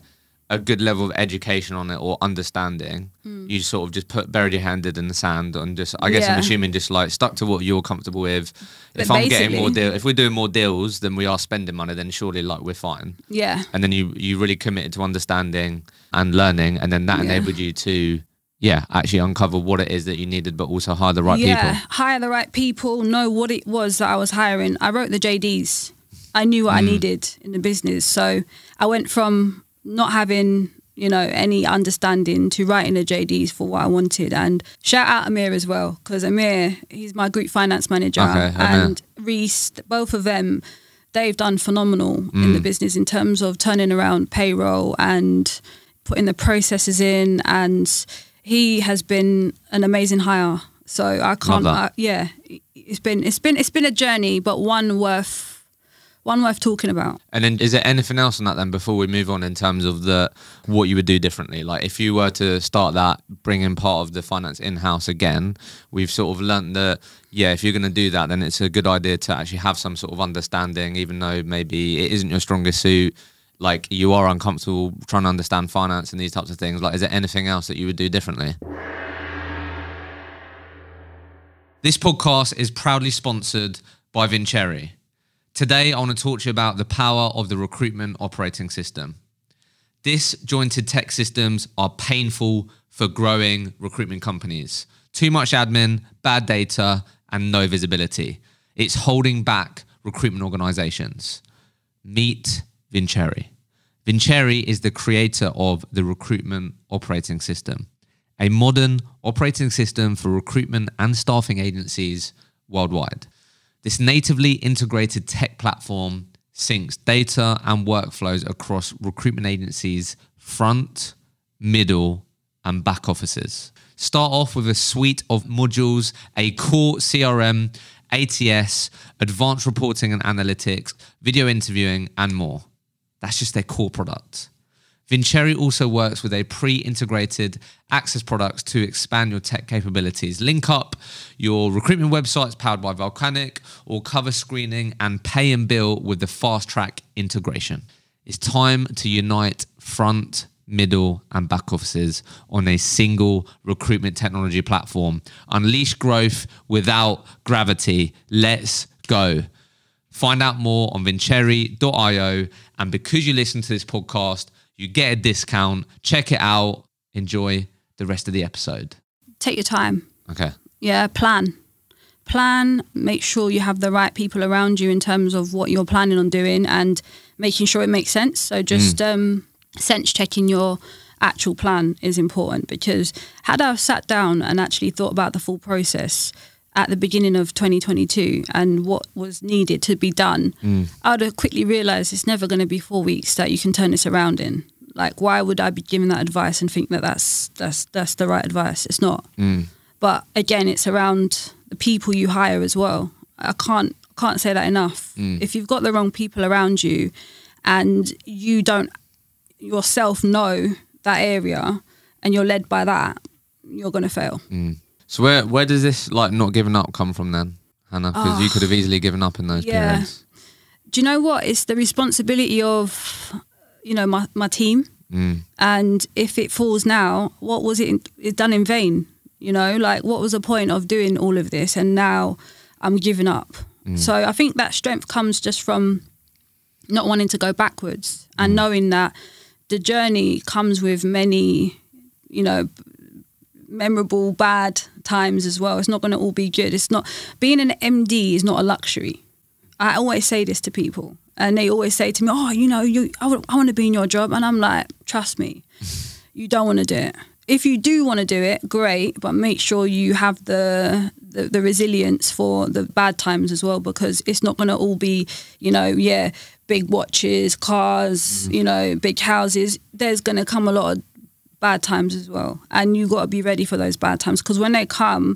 a good level of education on it or understanding, you sort of just buried your hand in the sand and just, I guess I'm assuming, just like stuck to what you're comfortable with. But if I'm getting more deals, if we're doing more deals than we are spending money, then surely like we're fine. Yeah. And then you really committed to understanding and learning, and then that enabled you to actually uncover what it is that you needed, but also hire the right people. Yeah, hire the right people, know what it was that I was hiring. I wrote the JDs. I knew what I needed in the business. So I went from not having you know, any understanding to writing the JDs for what I wanted. And shout out Amir as well, because Amir, he's my group finance manager, and Reese, both of them, they've done phenomenal in the business in terms of turning around payroll and putting the processes in. And he has been an amazing hire. So I can't, yeah, it's been a journey, but one worth talking about. And then is there anything else on that then before we move on in terms of the what you would do differently? Like if you were to start that, bring in part of the finance in-house again, we've sort of learnt that, yeah, if you're going to do that, then it's a good idea to actually have some sort of understanding, even though maybe it isn't your strongest suit, like you are uncomfortable trying to understand finance and these types of things. Like, is there anything else that you would do differently? This podcast is proudly sponsored by Vincere. Today, I want to talk to you about the power of the recruitment operating system. Disjointed tech systems are painful for growing recruitment companies. Too much admin, bad data, and no visibility. It's holding back recruitment organizations. Meet Vincere. Vincere is the creator of the recruitment operating system, a modern operating system for recruitment and staffing agencies worldwide. This natively integrated tech platform syncs data and workflows across recruitment agencies' front, middle, and back offices. Start off with a suite of modules, a core CRM, ATS, advanced reporting and analytics, video interviewing, and more. That's just their core product. Vincere also works with a pre-integrated access products to expand your tech capabilities. Link up your recruitment websites powered by Volcanic or cover screening and pay and bill with the fast track integration. It's time to unite front, middle and back offices on a single recruitment technology platform. Unleash growth without gravity. Let's go. Find out more on vincere.io, and because you listen to this podcast, you get a discount. Check it out. Enjoy the rest of the episode. Take your time. Okay. Yeah, plan. Plan. Make sure you have the right people around you in terms of what you're planning on doing and making sure it makes sense. So just sense checking your actual plan is important, because had I sat down and actually thought about the full process at the beginning of 2022 and what was needed to be done, I would have quickly realised it's never going to be 4 weeks that you can turn this around in. Like, why would I be giving that advice and think that that's the right advice? It's not. But again, it's around the people you hire as well. I can't say that enough. If you've got the wrong people around you and you don't yourself know that area and you're led by that, you're going to fail. So where does this like not giving up come from then, Hannah? Because you could have easily given up in those periods. Do you know what? It's the responsibility of, you know, my team. And if it falls now, what was it done in vain? You know, like what was the point of doing all of this? And now I'm giving up. So I think that strength comes just from not wanting to go backwards and knowing that the journey comes with many, you know, memorable bad times as well. It's not going to all be good. It's not, being an MD is not a luxury. I always say this to people and they always say to me, oh, you know, I want to be in your job. And I'm like, trust me, you don't want to do it. If you do want to do it, great, but make sure you have the resilience for the bad times as well, because it's not going to all be, you know, yeah, big watches, cars, you know, big houses. There's going to come a lot of bad times as well, and you got to be ready for those bad times, because when they come,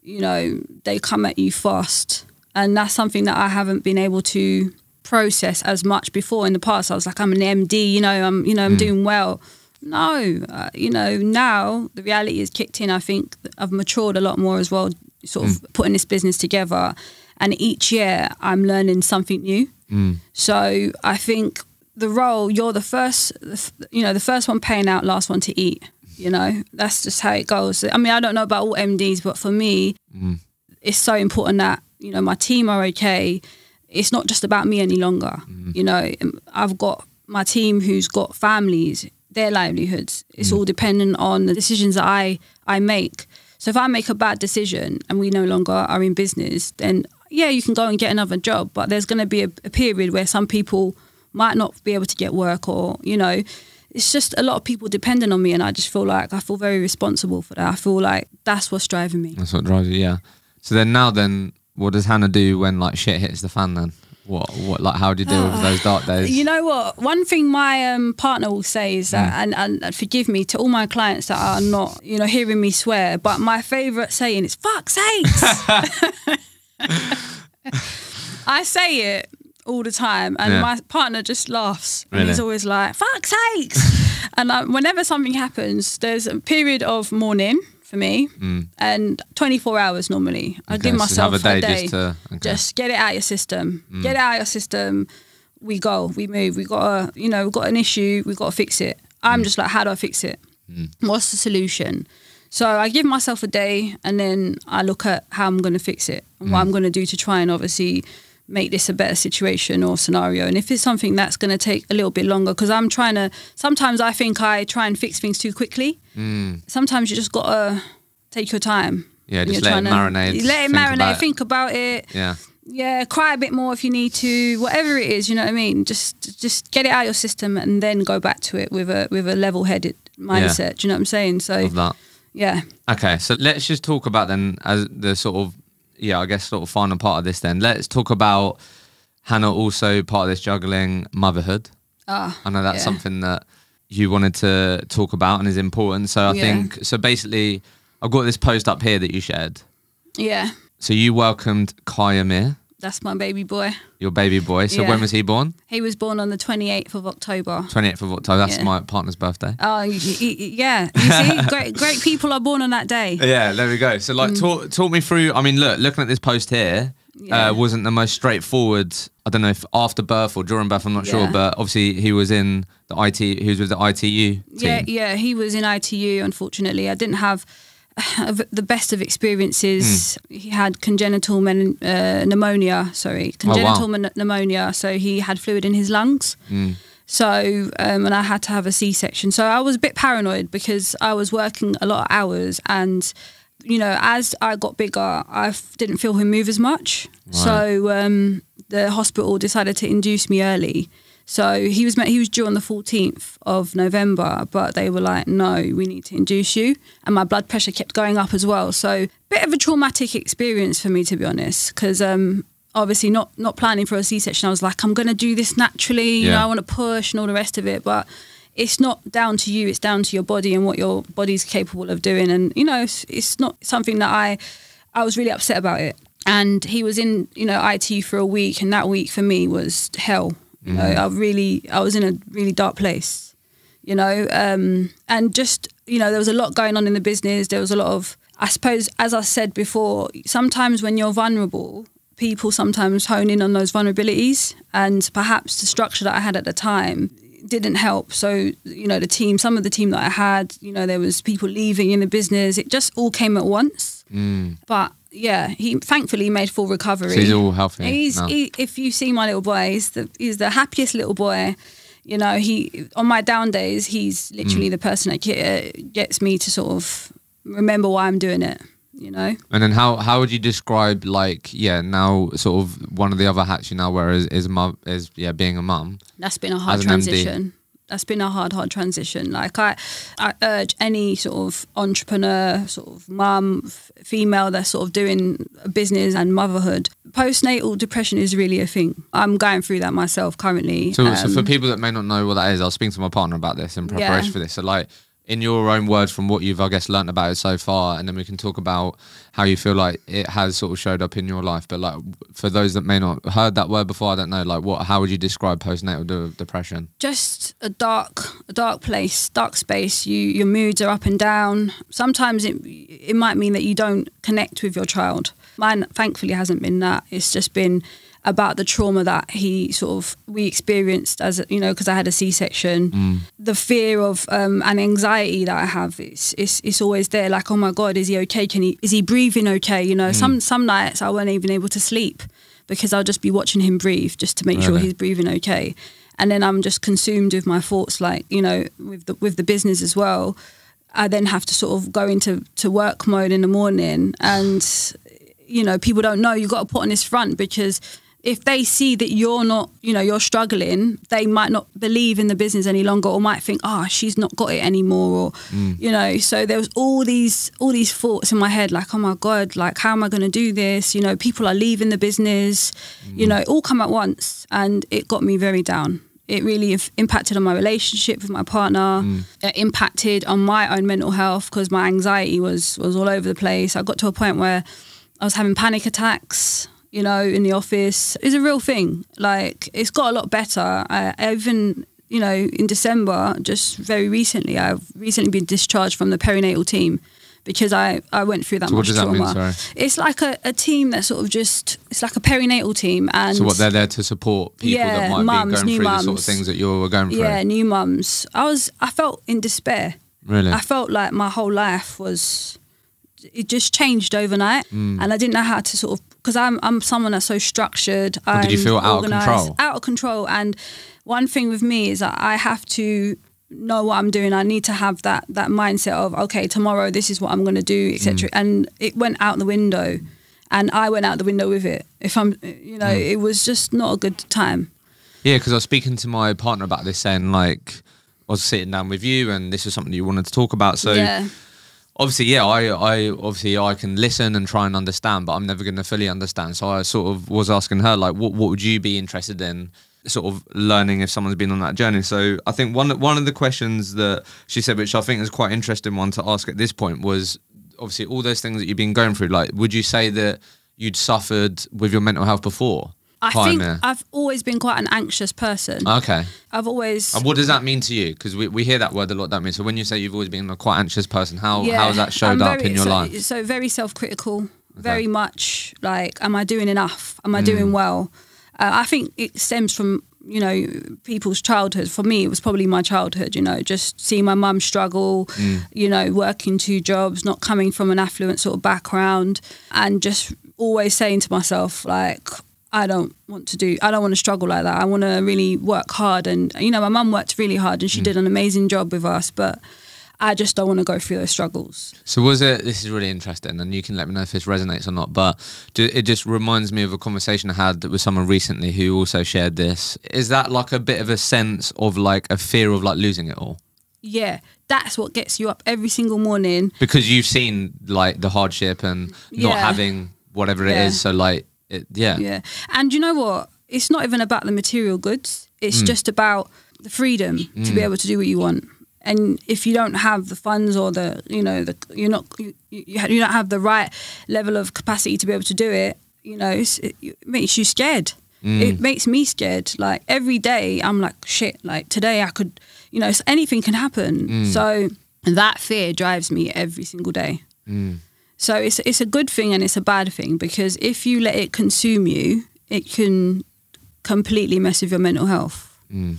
you know, they come at you fast. And that's something that I haven't been able to process as much before. In the past I was like, I'm an MD, you know, I'm doing well. No, you know, now the reality is kicked in. I think I've matured a lot more as well, sort of putting this business together, and each year I'm learning something new. So I think the role, you're the first, you know, the first one paying out, last one to eat, you know, that's just how it goes. I mean, I don't know about all MDs, but for me, it's so important that, you know, my team are okay. It's not just about me any longer. You know, I've got my team who's got families, their livelihoods. It's all dependent on the decisions that I make. So if I make a bad decision and we no longer are in business, then yeah, you can go and get another job, but there's going to be a period where some people might not be able to get work, or, you know, it's just a lot of people depending on me, and I just feel like I feel very responsible for that. I feel like that's what's driving me. That's what drives you, yeah. So then now then, what does Hannah do when like shit hits the fan then? What, like how do you deal with those dark days? You know what? One thing my partner will say is that, and forgive me to all my clients that are not, you know, hearing me swear, but my favourite saying is, fuck's sake. I say it all the time, and my partner just laughs. Really? And he's always like, fuck's sakes. And whenever something happens, there's a period of mourning for me, and 24 hours normally. Okay, I give myself so a day. Just get it out of your system. Get it out of your system. We go, we move. We got a, you know, we've got an issue. We've got to fix it. I'm just like, how do I fix it? What's the solution? So I give myself a day, and then I look at how I'm going to fix it and what I'm going to do to try and obviously make this a better situation or scenario. And if it's something that's going to take a little bit longer, because I'm trying to, sometimes I think I try and fix things too quickly. Sometimes you just got to take your time. Yeah, just let it marinate. Let it marinate, think about it. Yeah. Yeah, cry a bit more if you need to, whatever it is, you know what I mean? Just get it out of your system and then go back to it with a level-headed mindset, do you know what I'm saying? So, love that. Yeah. Okay, so let's just talk about then as the sort of, yeah, I guess sort of final part of this then. Let's talk about Hannah also part of this juggling motherhood. I know that's something that you wanted to talk about and is important. So I think, so basically I've got this post up here that you shared. Yeah. So you welcomed Kaya Mir. That's my baby boy. Your baby boy. So when was he born? He was born on the 28th of October. 28th of October. That's my partner's birthday. Oh, yeah. You see, great people are born on that day. Yeah, there we go. So like, talk me through, I mean, look, looking at this post here, wasn't the most straightforward, I don't know if after birth or during birth, I'm not sure, but obviously he was in the IT, he was with the ITU team. Yeah, he was in ITU, unfortunately. I didn't have the best of experiences. He had congenital pneumonia, congenital pneumonia. So he had fluid in his lungs. So, and I had to have a C-section. So I was a bit paranoid because I was working a lot of hours, and, you know, as I got bigger, I didn't feel him move as much. Right. So the hospital decided to induce me early. So he was due on the 14th of November, but they were like, no, we need to induce you. And my blood pressure kept going up as well. So bit of a traumatic experience for me, to be honest, because obviously not planning for a C-section. I was like, I'm going to do this naturally. You know, I want to push and all the rest of it. But it's not down to you. It's down to your body and what your body's capable of doing. And, you know, it's not something that I was really upset about it. And he was in, you know, ITU for a week. And that week for me was hell. You know, I was in a really dark place, you know, and just, you know, there was a lot going on in the business. There was a lot of, I suppose, as I said before, sometimes when you're vulnerable, people sometimes hone in on those vulnerabilities, and perhaps the structure that I had at the time didn't help. So, you know, some of the team that I had, you know, there was people leaving in the business. It just all came at once. But yeah, he thankfully made full recovery. So he's all healthy. If you see my little boy, he's the happiest little boy. You know, on my down days, he's literally the person that gets me to sort of remember why I'm doing it, you know. And then how would you describe, like, yeah, now sort of one of the other hats you now wear is being a mum. That's been a hard transition. That's been a hard transition. Like I urge any sort of entrepreneur, sort of mum, female that's sort of doing business and motherhood. Postnatal depression is really a thing. I'm going through that myself currently. So for people that may not know what that is, I was speaking to my partner about this in preparation for this. So like, in your own words, from what you've, I guess, learned about it so far, and then we can talk about how you feel like it has sort of showed up in your life. But like, for those that may not heard that word before, I don't know, like how would you describe postnatal depression? Just a dark place, dark space. Your moods are up and down. Sometimes it might mean that you don't connect with your child. Mine, thankfully, hasn't been that. It's just been about the trauma that we experienced, as you know, because I had a C-section. The fear of and anxiety that I have, it's always there. Like, oh my God, is he okay? Is he breathing okay? You know, some nights I weren't even able to sleep because I'll just be watching him breathe just to make sure he's breathing okay. And then I'm just consumed with my thoughts, like, you know, with the business as well. I then have to sort of go into work mode in the morning, and you know, people don't know you've got to put on this front because if they see that you're not, you know, you're struggling, they might not believe in the business any longer, or might think, oh, she's not got it anymore, or, you know. So there was all these thoughts in my head, like, oh my God, like, how am I going to do this? You know, people are leaving the business, you know, it all come at once. And it got me very down. It really impacted on my relationship with my partner. It impacted on my own mental health, because my anxiety was all over the place. I got to a point where I was having panic attacks, you know, in the office. It's a real thing. Like, it's got a lot better. I even, you know, in December, just very recently, I've recently been discharged from the perinatal team because I went through that much trauma. So what does that mean, sorry? It's like a team that sort of just, it's like a perinatal team. And so what, they're there to support people that might be going through the sort of things that you're going through? Yeah, new mums. I felt in despair. Really? I felt like my whole life was, it just changed overnight. And I didn't know how to sort of, because I'm someone that's so structured. Well, did you feel out of control? Out of control. And one thing with me is that I have to know what I'm doing. I need to have that mindset of, okay, tomorrow this is what I'm going to do, etc. And it went out the window, and I went out the window with it. If I'm, you know, it was just not a good time. Yeah, because I was speaking to my partner about this, saying like, I was sitting down with you, and this is something you wanted to talk about. So. Yeah. Obviously, yeah, I can listen and try and understand, but I'm never going to fully understand. So I sort of was asking her, like, what would you be interested in sort of learning if someone's been on that journey? So I think one of the questions that she said, which I think is quite an interesting one to ask at this point, was obviously all those things that you've been going through. Like, would you say that you'd suffered with your mental health before? I think I've always been quite an anxious person. Okay. I've always... And what does that mean to you? Because we hear that word a lot, don't we? So when you say you've always been a quite anxious person, how has that showed up in your life? So very self-critical, very much like, am I doing enough? Am I doing well? I think it stems from, you know, people's childhood. For me, it was probably my childhood, you know, just seeing my mum struggle, you know, working two jobs, not coming from an affluent sort of background, and just always saying to myself, like... I don't want to struggle like that. I want to really work hard. And, you know, my mum worked really hard and she did an amazing job with us, but I just don't want to go through those struggles. So this is really interesting, and you can let me know if this resonates or not, but it just reminds me of a conversation I had with someone recently who also shared this. Is that like a bit of a sense of like a fear of like losing it all? Yeah, that's what gets you up every single morning. Because you've seen like the hardship and not having whatever it is. So like, and you know what? It's not even about the material goods. It's just about the freedom to be able to do what you want. And if you don't have the funds or the, you know, you don't have the right level of capacity to be able to do it, you know, it makes you scared. It makes me scared. Like every day, I'm like, shit. Like today, I could, you know, anything can happen. So that fear drives me every single day. So it's a good thing and it's a bad thing, because if you let it consume you, it can completely mess with your mental health. And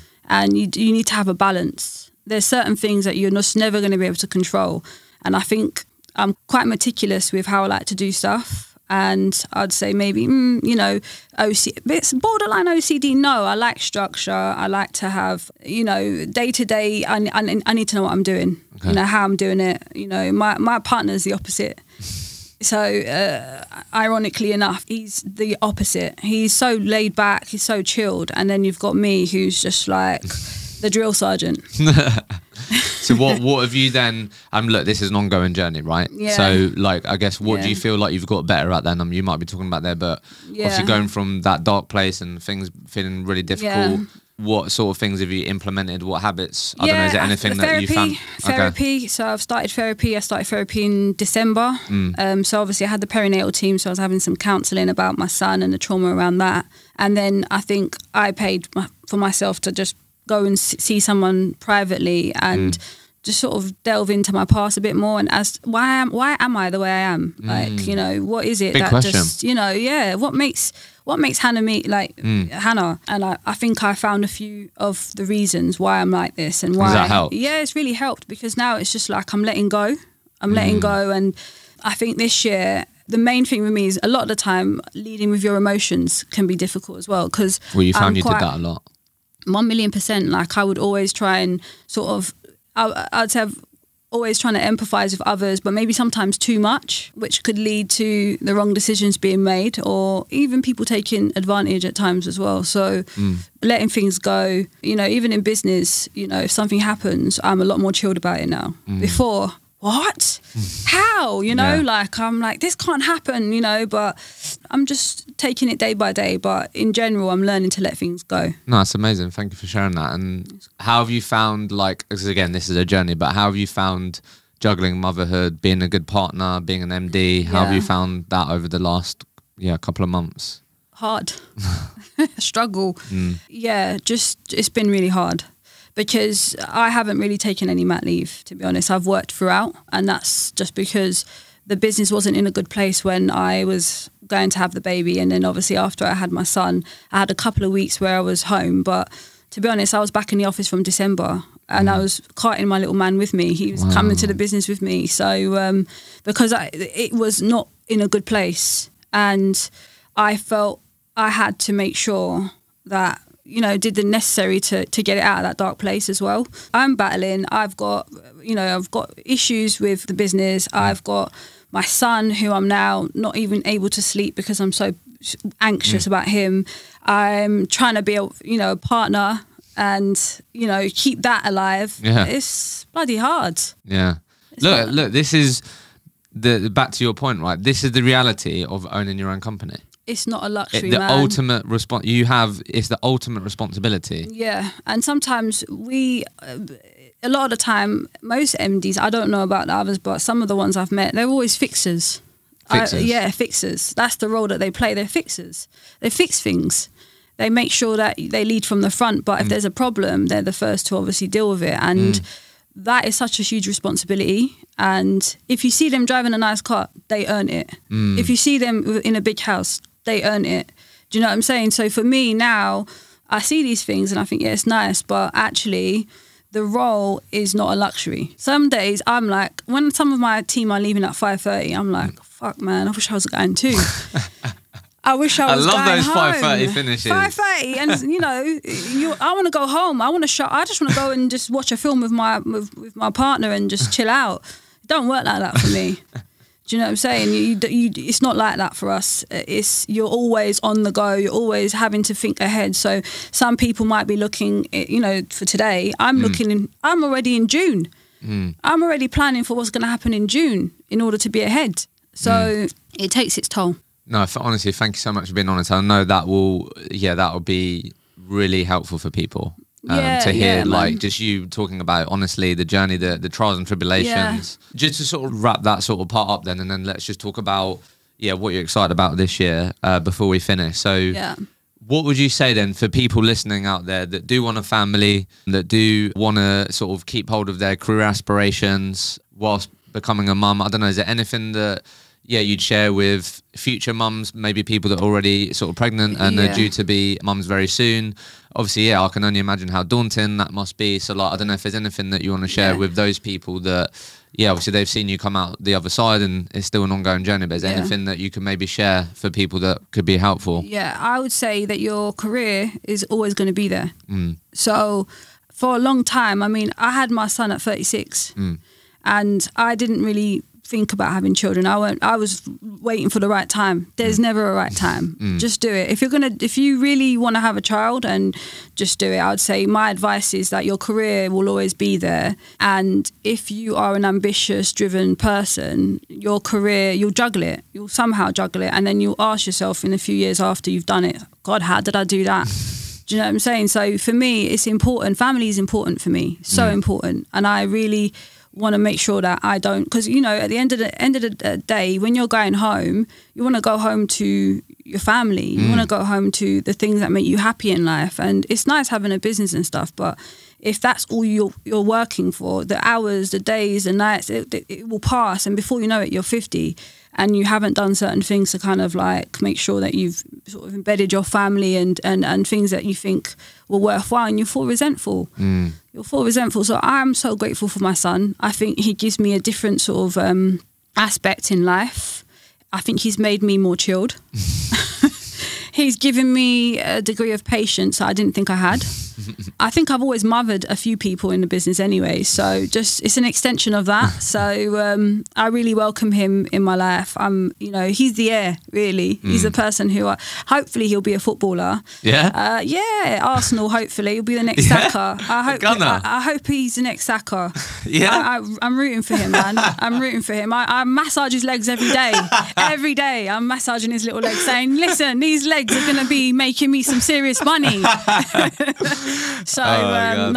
you need to have a balance. There's certain things that you're just never going to be able to control. And I think I'm quite meticulous with how I like to do stuff. And I'd say maybe, you know, it's borderline OCD. No, I like structure. I like to have, you know, day to day, I need to know what I'm doing, you know, how I'm doing it. You know, my partner's the opposite. So ironically enough, he's the opposite. He's so laid back. He's so chilled. And then you've got me, who's just like the drill sergeant. So what have you then, look, this is an ongoing journey, right? Yeah. So like, I guess, what do you feel like you've got better at then? You might be talking about there, but obviously going from that dark place and things feeling really difficult, what sort of things have you implemented? What habits? I don't know, is there anything that you found? Therapy. Okay. So I've started therapy. I started therapy in December. So obviously I had the perinatal team. So I was having some counselling about my son and the trauma around that. And then I think I paid for myself to just go and see someone privately and just sort of delve into my past a bit more and ask, why am I the way I am? Like, you know, what is it? Big that question. Just, you know, what makes Hannah me, like Hannah? And I think I found a few of the reasons why I'm like this and why. Does that help? Yeah, it's really helped, because now it's just like I'm letting go. I'm letting go. And I think this year, the main thing with me is a lot of the time leading with your emotions can be difficult as well. Because you found you did that a lot. 1,000,000%. Like I would always try and sort of, I'd say I've always trying to empathize with others, but maybe sometimes too much, which could lead to the wrong decisions being made or even people taking advantage at times as well. So letting things go, you know, even in business, you know, if something happens, I'm a lot more chilled about it now. Before, what? How? You know, like, I'm like, this can't happen, you know, but I'm just taking it day by day. But in general, I'm learning to let things go. No, it's amazing. Thank you for sharing that. And how have you found, like, because again, this is a journey, but how have you found juggling motherhood, being a good partner, being an MD? How have you found that over the last, couple of months? Hard. Struggle. Yeah, just, it's been really hard. Because I haven't really taken any mat leave, to be honest. I've worked throughout, and that's just because the business wasn't in a good place when I was going to have the baby. And then obviously after I had my son, I had a couple of weeks where I was home. But to be honest, I was back in the office from December, and I was carting my little man with me. He was coming to the business with me. So because it was not in a good place, and I felt I had to make sure that, you know, did the necessary to get it out of that dark place as well. I'm battling. I've got issues with the business. I've got my son, who I'm now not even able to sleep because I'm so anxious about him. I'm trying to be a partner and, you know, keep that alive. Yeah. It's bloody hard. Yeah. Look, this is the back to your point, right? This is the reality of owning your own company. It's not a luxury, ultimate response you have. It's the ultimate responsibility. Yeah, and sometimes a lot of the time, most MDs, I don't know about the others, but some of the ones I've met, they're always fixers. Fixers. That's the role that they play. They're fixers. They fix things. They make sure that they lead from the front. But if there's a problem, they're the first to obviously deal with it. And that is such a huge responsibility. And if you see them driving a nice car, they earn it. If you see them in a big house, they earn it. Do you know what I'm saying? So for me now, I see these things and I think, yeah, it's nice, but actually the role is not a luxury. Some days I'm like, when some of my team are leaving at 5:30, I'm like, fuck man, I wish I was going too. I wish I was going home. I love those 5:30 finishes. 5:30, and you know, I want to go home. I just want to go and just watch a film with my partner and just chill out. It don't work like that for me. Do you know what I'm saying? It's not like that for us. You're always on the go. You're always having to think ahead. So some people might be looking, you know, for today. I'm already in June. I'm already planning for what's going to happen in June in order to be ahead. So it takes its toll. No, honestly, thank you so much for being honest. I know that will be really helpful for people to hear, just you talking about, honestly, the journey, the trials and tribulations. Yeah. Just to sort of wrap that sort of part up then, and then let's just talk about, what you're excited about this year before we finish. So what would you say then for people listening out there that do want a family, that do want to sort of keep hold of their career aspirations whilst becoming a mum? I don't know, is there anything that... you'd share with future mums, maybe people that are already sort of pregnant and are due to be mums very soon. Obviously, I can only imagine how daunting that must be. So, like, I don't know if there's anything that you want to share with those people that, obviously they've seen you come out the other side and it's still an ongoing journey, but is there anything that you can maybe share for people that could be helpful? Yeah, I would say that your career is always going to be there. So, for a long time, I mean, I had my son at 36 and I didn't really... think about having children. I was waiting for the right time. There's never a right time. Just do it. If you really want to have a child, and just do it. I would say my advice is that your career will always be there. And if you are an ambitious, driven person, your career, you'll somehow juggle it. And then you'll ask yourself in a few years after you've done it, God, how did I do that? Do you know what I'm saying? So for me, it's important. Family is important for me. So important. And I really want to make sure that I don't, because at the end of the day, when you're going home, you want to go home to your family, you want to go home to the things that make you happy in life. And it's nice having a business and stuff, but if that's all you're working for, the hours, the days, the nights, it will pass, and before you know it, you're 50 and you haven't done certain things to kind of like make sure that you've sort of embedded your family and things that you think were worthwhile, and you feel resentful. You're full resentful. So I'm so grateful for my son. I think he gives me a different sort of aspect in life. I think he's made me more chilled. He's given me a degree of patience I didn't think I had. I think I've always mothered a few people in the business anyway, so just it's an extension of that. So I really welcome him in my life. You know, he's the heir, really. He's the person who hopefully he'll be a footballer. Yeah? Yeah, Arsenal, hopefully. He'll be the next Saka. I hope he's the next Saka. Yeah? I'm rooting for him, man. I'm rooting for him. I massage his legs every day. Every day I'm massaging his little legs, saying, listen, these legs are going to be making me some serious money. So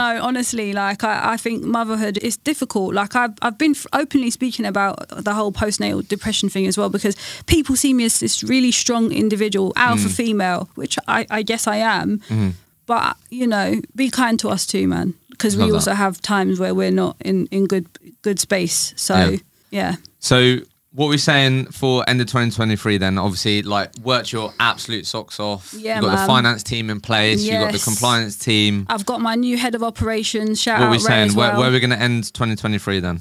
no, honestly, like I think motherhood is difficult. Like I've been openly speaking about the whole postnatal depression thing as well, because people see me as this really strong individual, alpha female, which I guess I am. But you know, be kind to us too, man, because we also have times where we're not in good space. So yeah. So what we're saying for end of 2023 then, obviously, like, worked your absolute socks off. Yeah, you've got the finance team in place. Yes. You've got the compliance team. I've got my new head of operations. Shout out Ren as well. Where are we going to end 2023 then?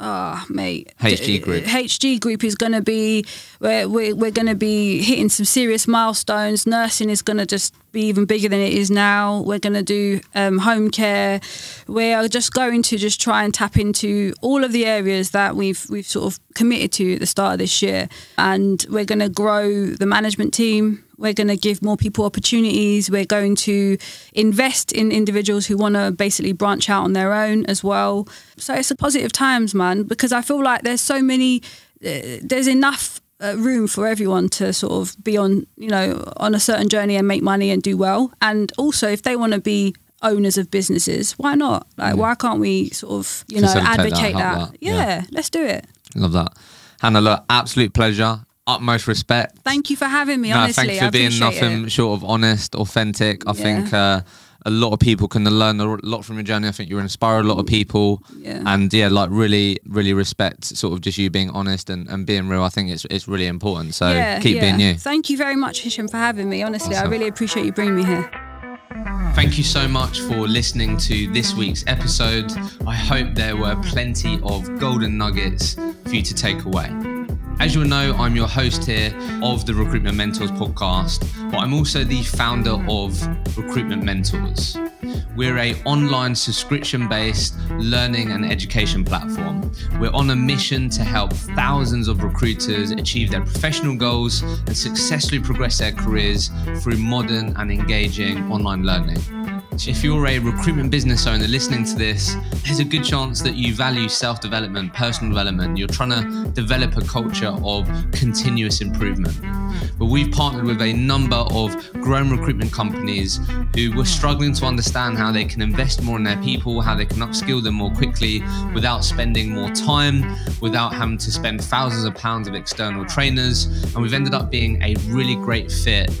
Ah, oh, mate. HG Group. HG Group is going to be, we're going to be hitting some serious milestones. Nursing is going to just be even bigger than it is now. We're going to do home care. We are just going to just try and tap into all of the areas that we've sort of committed to at the start of this year. And we're going to grow the management team. We're going to give more people opportunities. We're going to invest in individuals who want to basically branch out on their own as well. So it's a positive times, man, because I feel like there's so many, there's enough room for everyone to sort of be on, you know, on a certain journey and make money and do well. And also if they want to be owners of businesses, why not? Like, why can't we sort of, you know, advocate that? Yeah, let's do it. Love that. Hannah, look, absolute pleasure. Utmost respect. Thank you for having me, honestly. Thanks for being nothing short of honest, authentic. I think a lot of people can learn a lot from your journey. I think you inspire a lot of people. Yeah. And yeah, like really, really respect sort of just you being honest and being real. I think it's really important. So keep being you. Thank you very much, Hisham, for having me. Honestly, awesome. I really appreciate you bringing me here. Thank you so much for listening to this week's episode. I hope there were plenty of golden nuggets for you to take away. As you'll know, I'm your host here of the Recruitment Mentors podcast, but I'm also the founder of Recruitment Mentors. We're an online subscription-based learning and education platform. We're on a mission to help thousands of recruiters achieve their professional goals and successfully progress their careers through modern and engaging online learning. If you're a recruitment business owner listening to this, there's a good chance that you value self-development, personal development. You're trying to develop a culture of continuous improvement. But we've partnered with a number of grown recruitment companies who were struggling to understand how they can invest more in their people, how they can upskill them more quickly without spending more time, without having to spend thousands of pounds of external trainers. And we've ended up being a really great fit,